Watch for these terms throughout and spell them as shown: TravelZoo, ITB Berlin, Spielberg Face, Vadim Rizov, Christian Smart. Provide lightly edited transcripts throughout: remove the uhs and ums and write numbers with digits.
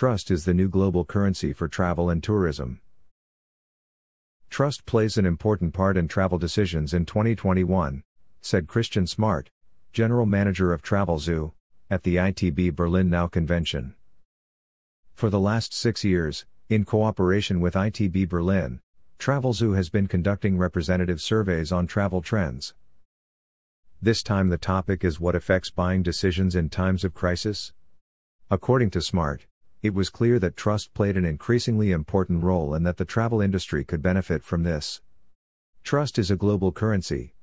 Trust is the new global currency for travel and tourism. Trust plays an important part in travel decisions in 2021, said Christian Smart, General Manager of TravelZoo, at the ITB Berlin Now convention. For the last 6 years, in cooperation with ITB Berlin, TravelZoo has been conducting representative surveys on travel trends. This time the topic is what affects buying decisions in times of crisis? According to Smart, it was clear that trust played an increasingly important role and that the travel industry could benefit from this. Trust is a global currency.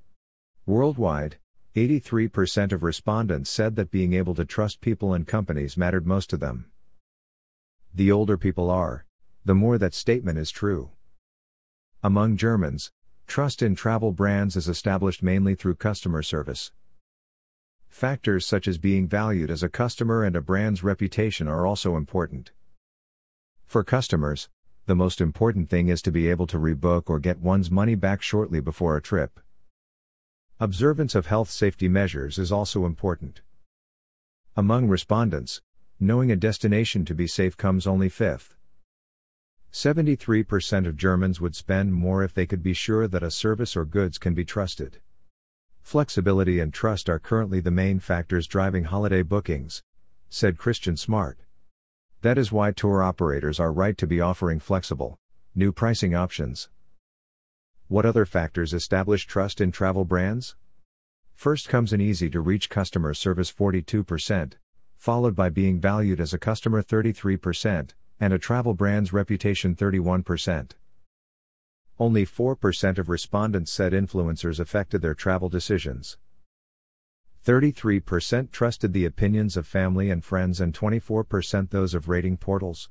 Worldwide, 83% of respondents said that being able to trust people and companies mattered most to them. The older people are, the more that statement is true. Among Germans, trust in travel brands is established mainly through customer service. Factors such as being valued as a customer and a brand's reputation are also important. For customers, the most important thing is to be able to rebook or get one's money back shortly before a trip. Observance of health safety measures is also important. Among respondents, knowing a destination to be safe comes only fifth. 73% of Germans would spend more if they could be sure that a service or goods can be trusted. Flexibility and trust are currently the main factors driving holiday bookings, said Christian Smart. That is why tour operators are right to be offering flexible, new pricing options. What other factors establish trust in travel brands? First comes an easy-to-reach customer service 42%, followed by being valued as a customer 33%, and a travel brand's reputation 31%. Only 4% of respondents said influencers affected their travel decisions. 33% trusted the opinions of family and friends and 24% those of rating portals.